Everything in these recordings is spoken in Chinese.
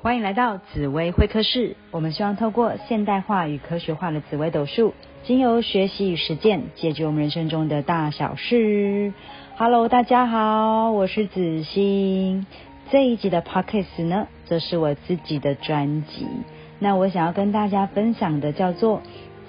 欢迎来到紫微会客室，我们希望透过现代化与科学化的紫微斗数，经由学习与实践，解决我们人生中的大小事。Hello， 大家好，我是子欣。这一集的 Podcast 呢，这是我自己的专辑。那我想要跟大家分享的叫做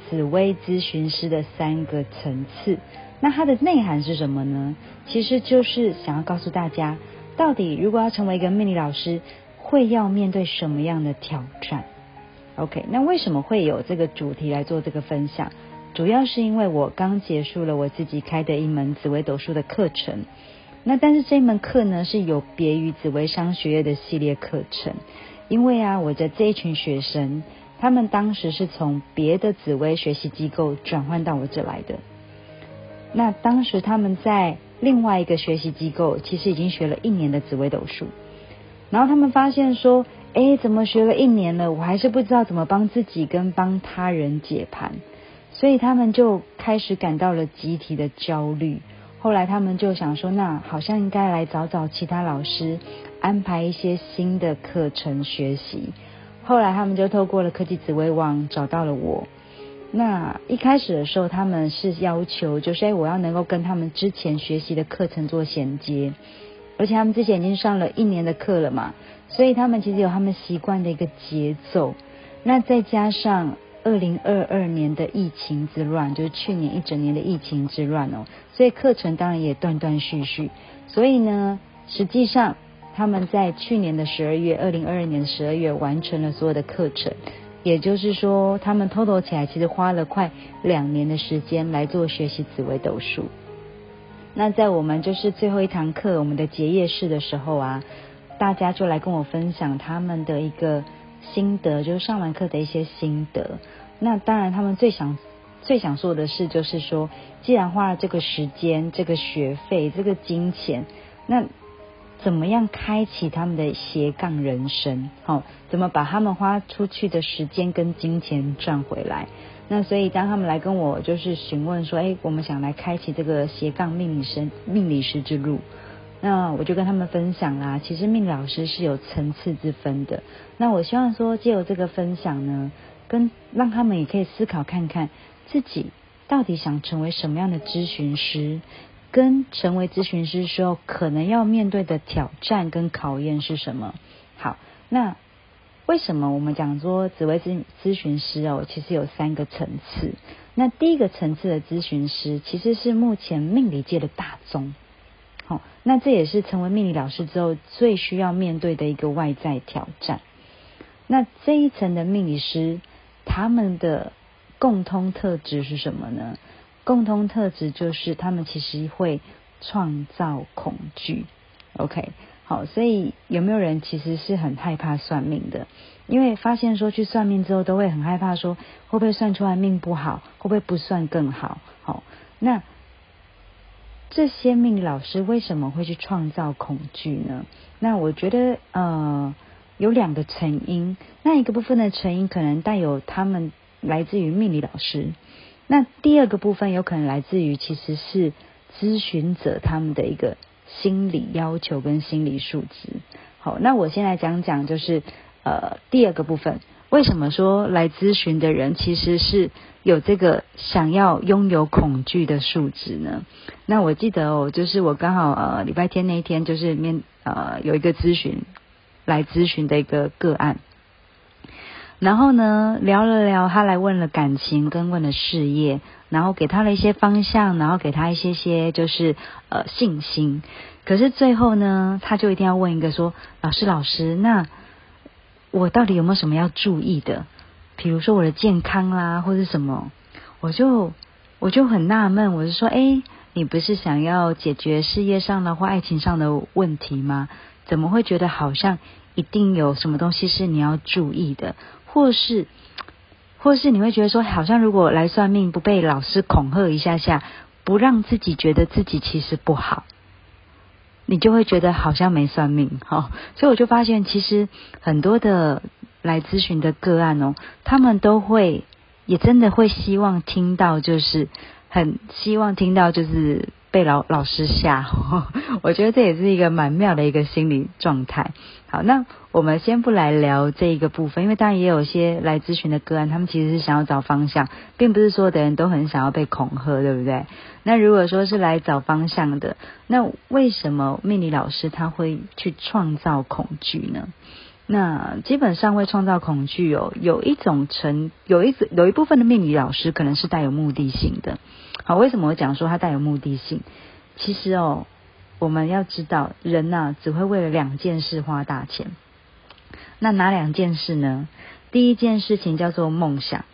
紫微咨询师的3个层次。那它的内涵是什么呢？其实就是想要告诉大家，到底如果要成为一个命理老师，会要面对什么样的挑战 ？OK， 那为什么会有这个主题来做这个分享？主要是因为我刚结束了我自己开的一门紫微斗数的课程，那但是这门课呢是有别于紫微商学院的系列课程，因为啊我的这一群学生，他们当时是从别的紫微学习机构转换到我这来的，那当时他们在另外一个学习机构其实已经学了1年的紫微斗数。然后他们发现说，怎么学了1年了，我还是不知道怎么帮自己跟帮他人解盘，所以他们就开始感到了集体的焦虑。后来他们就想说，那好像应该来找其他老师安排一些新的课程学习。后来他们就透过了科技紫微网找到了我。那一开始的时候，他们是要求就是我要能够跟他们之前学习的课程做衔接，而且他们之前已经上了1年的课了嘛，所以他们其实有他们习惯的一个节奏。那再加上2022年的疫情之乱，就是去年一整年的疫情之乱哦，所以课程当然也断断续续。所以呢，实际上他们在去年的12月，2022年的12月完成了所有的课程，也就是说他们total起来其实花了快2年的时间来做学习紫微斗数。那在我们就是最后一堂课，我们的结业式的时候啊，大家就来跟我分享他们的一个心得，就是上完课的一些心得。那当然他们最想说的事就是说，既然花了这个时间、这个学费、这个金钱，那怎么样开启他们的斜杠人生，怎么把他们花出去的时间跟金钱赚回来。那所以当他们来跟我就是询问说，我们想来开启这个斜杠命理师之路，那我就跟他们分享啦，其实命理老师是有层次之分的。那我希望说借由这个分享呢，让他们也可以思考看看自己到底想成为什么样的咨询师，跟成为咨询师时候可能要面对的挑战跟考验是什么。好，那为什么我们讲说紫微咨询师哦，其实有3个层次。那第一个层次的咨询师其实是目前命理界的大宗，那这也是成为命理老师之后最需要面对的一个外在挑战。那这一层的命理师，他们的共通特质是什么呢？共通特质就是他们其实会创造恐惧。 OK，好，所以有没有人其实是很害怕算命的？因为发现说去算命之后都会很害怕说，会不会算出来命不好，会不会不算更好。那这些命理老师为什么会去创造恐惧呢？那我觉得有2个成因。那一个部分的成因可能带有他们来自于命理老师，那第2个部分有可能来自于其实是咨询者他们的一个心理要求跟心理素质。好，那我先来讲就是第2个部分，为什么说来咨询的人其实是有这个想要拥有恐惧的素质呢？那我记得就是我刚好礼拜天那一天就是有一个咨询的一个个案，然后呢聊了聊，他来问了感情跟问了事业，然后给他了一些方向，然后给他一些就是信心。可是最后呢，他就一定要问一个说，老师，那我到底有没有什么要注意的，比如说我的健康啦或是什么。我就很纳闷，我就说你不是想要解决事业上的或爱情上的问题吗？怎么会觉得好像一定有什么东西是你要注意的，或是你会觉得说，好像如果来算命不被老师恐吓一下，不让自己觉得自己其实不好，你就会觉得好像没算命。所以我就发现其实很多的来咨询的个案他们都会也真的会希望听到就是被老师吓，我觉得这也是一个蛮妙的一个心理状态。好，那我们先不来聊这一个部分，因为当然也有一些来咨询的个案，他们其实是想要找方向，并不是所有的人都很想要被恐吓，对不对？那如果说是来找方向的，那为什么命理老师他会去创造恐惧呢？那基本上会创造恐惧有一部分的命理老师可能是带有目的性的。好，为什么我讲说它带有目的性？其实我们要知道人只会为了两件事花大钱。那哪两件事呢？第一件事情叫做梦想，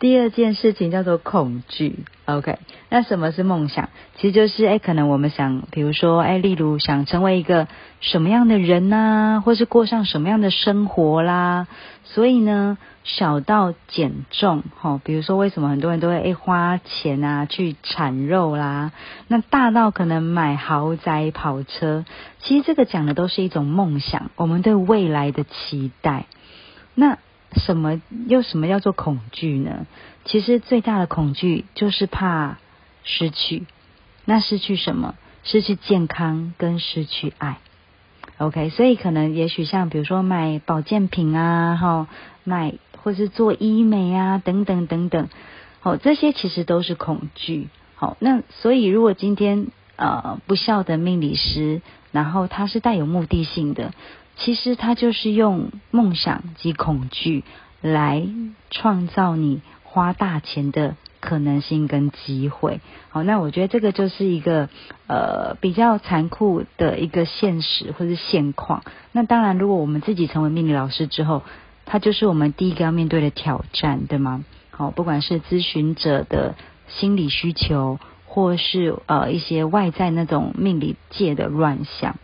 第二件事情叫做恐惧。 OK， 那什么是梦想？其实就是可能我们想，比如说例如想成为一个什么样的人啊，或是过上什么样的生活啦。所以呢，小到减重比如说为什么很多人都会花钱去铲肉啦，那大到可能买豪宅跑车，其实这个讲的都是一种梦想，我们对未来的期待。那什么叫做恐惧呢？其实最大的恐惧就是怕失去。那失去什么？失去健康跟失去爱。 OK， 所以可能也许像比如说买保健品买或是做医美等等等等，这些其实都是恐惧。那所以如果今天不肖的命理师，然后他是带有目的性的，其实它就是用梦想及恐惧来创造你花大钱的可能性跟机会。好，那我觉得这个就是一个比较残酷的一个现实或是现况。那当然，如果我们自己成为命理老师之后，它就是我们第一个要面对的挑战，对吗？好，不管是咨询者的心理需求，或是一些外在那种命理界的乱象。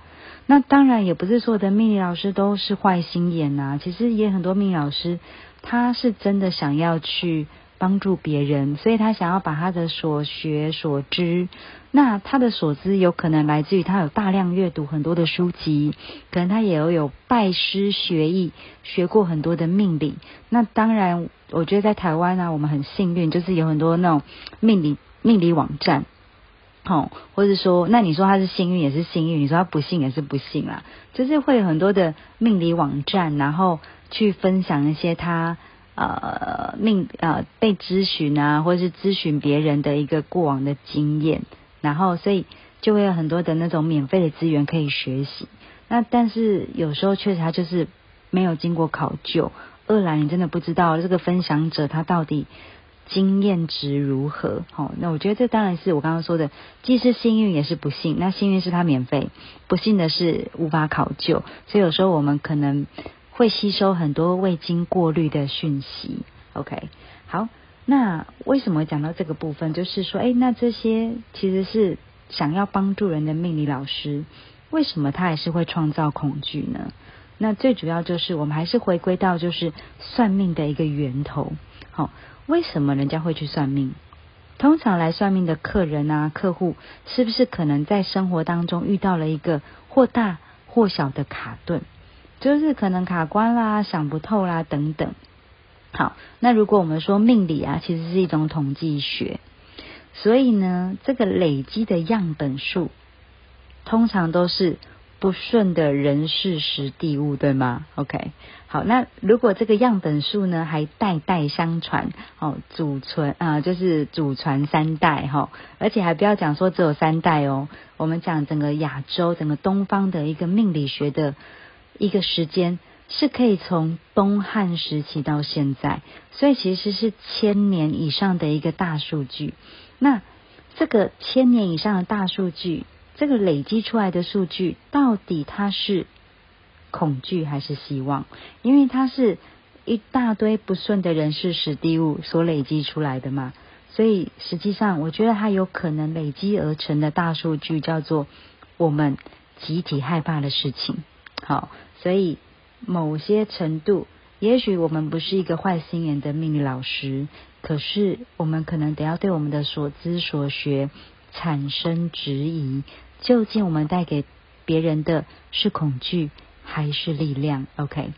那当然也不是所有的命理老师都是坏心眼其实也很多命理老师他是真的想要去帮助别人，所以他想要把他的所学所知，那他的所知有可能来自于他有大量阅读很多的书籍，可能他也有拜师学艺，学过很多的命理。那当然我觉得在台湾我们很幸运，就是有很多那种命理网站，或者说，那你说他是幸运也是幸运，你说他不幸也是不幸啦，就是会有很多的命理网站，然后去分享一些他被咨询或是咨询别人的一个过往的经验，然后所以就会有很多的那种免费的资源可以学习。那但是有时候确实他就是没有经过考究，二来你真的不知道这个分享者他到底经验值如何。那我觉得这当然是我刚刚说的，既是幸运也是不幸。那幸运是它免费，不幸的是无法考究，所以有时候我们可能会吸收很多未经过滤的讯息。 OK， 好，那为什么讲到这个部分，就是说那这些其实是想要帮助人的命理老师，为什么他还是会创造恐惧呢？那最主要就是我们还是回归到就是算命的一个源头。为什么人家会去算命？通常来算命的客人客户，是不是可能在生活当中遇到了一个或大或小的卡顿，就是可能卡关啦，想不透啦等等。好，那如果我们说命理其实是一种统计学，所以呢，这个累积的样本数通常都是不顺的人事时地物，对吗？ OK， 好，那如果这个样本数呢还代代相传，就是祖传三代而且还不要讲说只有三代我们讲整个亚洲整个东方的一个命理学的一个时间是可以从东汉时期到现在，所以其实是1000年以上的一个大数据。那这个1000年以上的大数据，这个累积出来的数据到底它是恐惧还是希望？因为它是一大堆不顺的人事时地物所累积出来的嘛，所以实际上我觉得它有可能累积而成的大数据叫做我们集体害怕的事情。好，所以某些程度也许我们不是一个坏心眼的命理老师，可是我们可能得要对我们的所知所学产生质疑，究竟我们带给别人的是恐惧还是力量？ OK，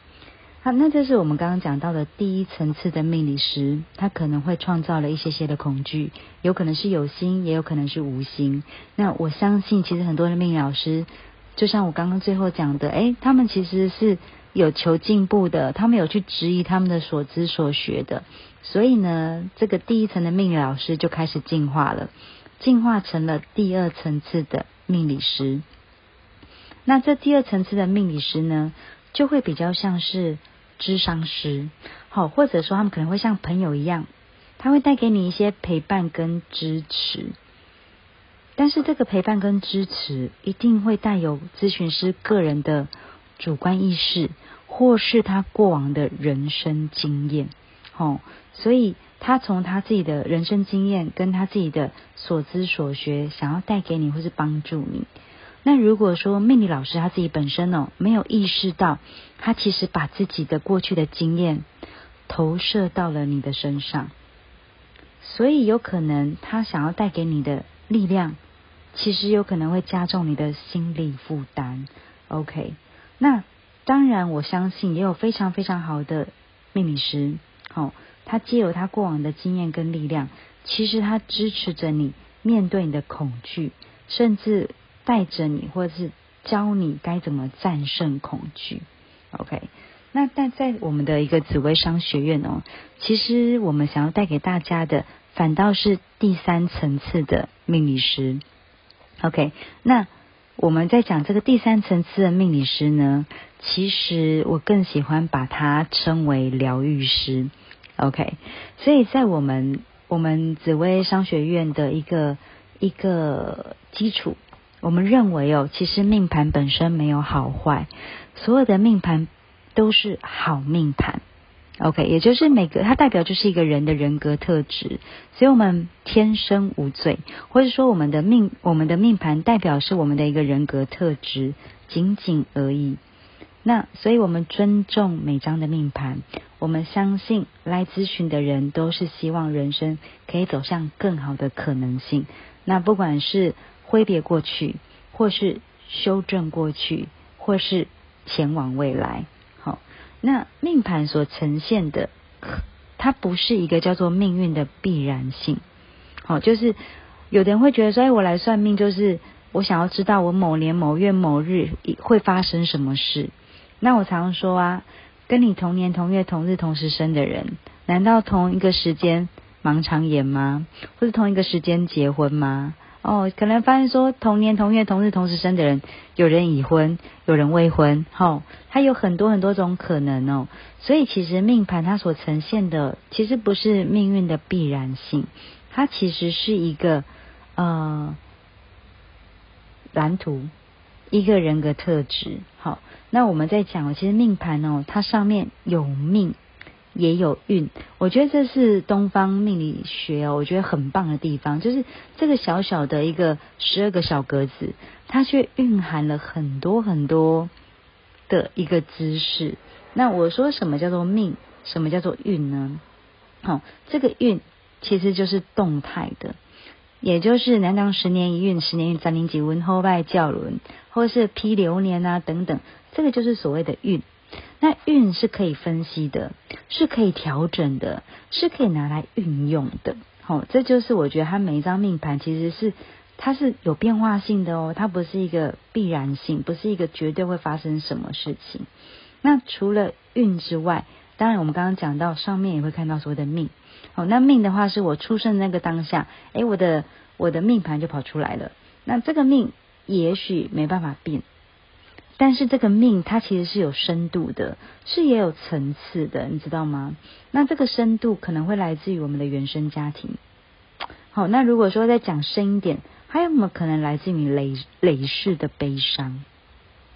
好，那这是我们刚刚讲到的第一层次的命理师，他可能会创造了一些些的恐惧，有可能是有心，也有可能是无心。那我相信其实很多的命理老师，就像我刚刚最后讲的，他们其实是有求进步的，他们有去质疑他们的所知所学的，所以呢这个第一层的命理老师就开始进化了，进化成了第二层次的命理师。那这第二层次的命理师呢，就会比较像是諮商师，或者说他们可能会像朋友一样，他会带给你一些陪伴跟支持，但是这个陪伴跟支持一定会带有咨询师个人的主观意识，或是他过往的人生经验，所以他从他自己的人生经验跟他自己的所知所学，想要带给你或是帮助你。那如果说命理老师他自己本身没有意识到，他其实把自己的过去的经验投射到了你的身上，所以有可能他想要带给你的力量，其实有可能会加重你的心理负担。 OK， 那当然我相信也有非常非常好的命理师，他藉由他过往的经验跟力量，其实他支持着你面对你的恐惧，甚至带着你或者是教你该怎么战胜恐惧。 OK， 那但在我们的一个紫微商学院其实我们想要带给大家的反倒是第三层次的命理师。 OK， 那我们在讲这个第三层次的命理师呢，其实我更喜欢把它称为疗愈师。 OK， 所以在我们紫微商学院的一个基础，我们认为其实命盘本身没有好坏，所有的命盘都是好命盘。 OK， 也就是每个它代表就是一个人的人格特质，所以我们天生无罪，或者说我们的命盘代表是我们的一个人格特质，仅仅而已。那所以我们尊重每张的命盘，我们相信来咨询的人都是希望人生可以走向更好的可能性。那不管是挥别过去，或是修正过去，或是前往未来。好，那命盘所呈现的，它不是一个叫做命运的必然性。好，就是有的人会觉得说，我来算命就是我想要知道我某年某月某日会发生什么事。那我常说跟你同年同月同日同时生的人，难道同一个时间盲肠炎吗？或是同一个时间结婚吗？可能发现说同年同月同日同时生的人，有人已婚，有人未婚，它有很多很多种可能所以其实命盘它所呈现的，其实不是命运的必然性，它其实是一个蓝图，一个人格特质。好，那我们在讲其实命盘它上面有命也有运，我觉得这是东方命理学我觉得很棒的地方，就是这个小小的一个12个小格子，它却蕴含了很多很多的一个知识。那我说什么叫做命，什么叫做运呢？这个运其实就是动态的，也就是难道10年一运，10年3年几文后拜教轮，或是批流年等等，这个就是所谓的运。那运是可以分析的，是可以调整的，是可以拿来运用的。这就是我觉得它每一张命盘其实是它是有变化性的它不是一个必然性，不是一个绝对会发生什么事情。那除了运之外，当然我们刚刚讲到上面也会看到所谓的命。那命的话是我出生的那个当下，我的命盘就跑出来了。那这个命也许没办法变，但是这个命它其实是有深度的，是也有层次的，你知道吗？那这个深度可能会来自于我们的原生家庭。好，那如果说再讲深一点，还有没有可能来自于累世的悲伤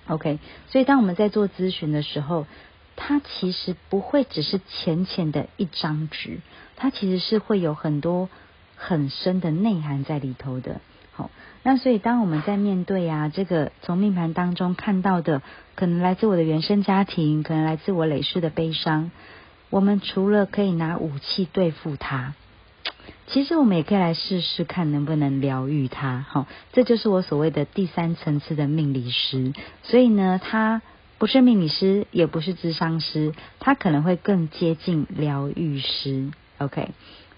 ？OK， 所以当我们在做咨询的时候，它其实不会只是浅浅的一张纸，它其实是会有很多很深的内涵在里头的。那所以当我们在面对这个从命盘当中看到的，可能来自我的原生家庭，可能来自我累世的悲伤，我们除了可以拿武器对付它，其实我们也可以来试试看能不能疗愈它。这就是我所谓的第三层次的命理师。所以呢，他不是命理师，也不是諮商师，他可能会更接近疗愈师。 OK，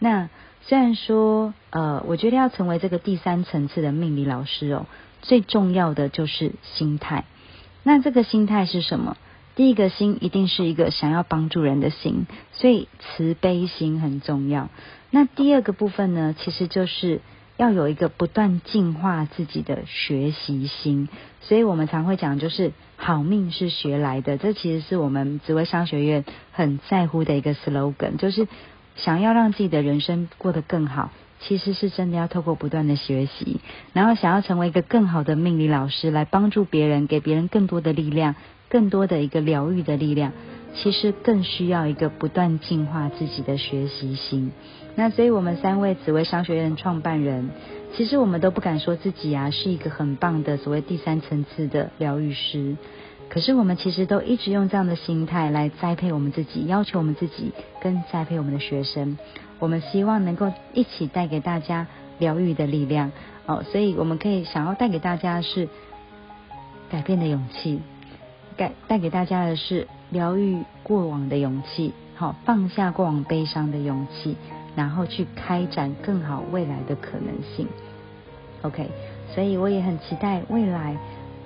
那虽然说我觉得要成为这个第三层次的命理老师哦，最重要的就是心态。那这个心态是什么？第一个心一定是一个想要帮助人的心，所以慈悲心很重要。那第二个部分呢，其实就是要有一个不断进化自己的学习心，所以我们常会讲就是好命是学来的，这其实是我们紫微商学院很在乎的一个 slogan， 就是想要让自己的人生过得更好，其实是真的要透过不断的学习，然后想要成为一个更好的命理老师，来帮助别人，给别人更多的力量，更多的一个疗愈的力量，其实更需要一个不断进化自己的学习心。那所以我们三位紫微商学院创办人，其实我们都不敢说自己是一个很棒的所谓第三层次的疗愈师，可是我们其实都一直用这样的心态来栽培我们自己，要求我们自己，跟栽培我们的学生。我们希望能够一起带给大家疗愈的力量所以我们可以想要带给大家是改变的勇气，带给大家的是疗愈过往的勇气，放下过往悲伤的勇气，然后去开展更好未来的可能性。 OK， 所以我也很期待未来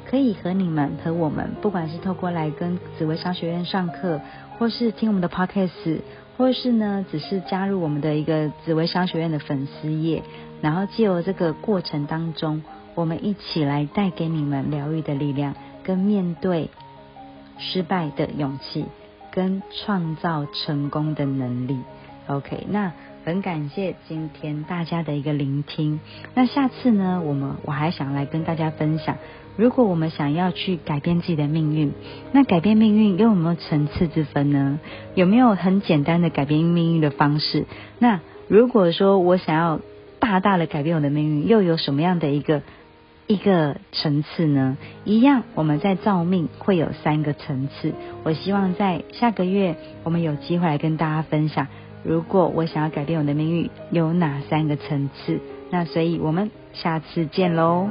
可以和你们和我们，不管是透过来跟紫微商学院上课，或是听我们的 podcast， 或是呢只是加入我们的一个紫微商学院的粉丝页，然后藉由这个过程当中，我们一起来带给你们疗愈的力量，跟面对失败的勇气，跟创造成功的能力。 OK， 那很感谢今天大家的一个聆听。那下次呢，我还想来跟大家分享，如果我们想要去改变自己的命运，那改变命运又有没有层次之分呢？有没有很简单的改变命运的方式？那如果说我想要大大的改变我的命运，又有什么样的一个层次呢？一样，我们在造命会有3个层次。我希望在下个月我们有机会来跟大家分享，如果我想要改变我的命运，有哪3个层次？那所以我们下次见喽。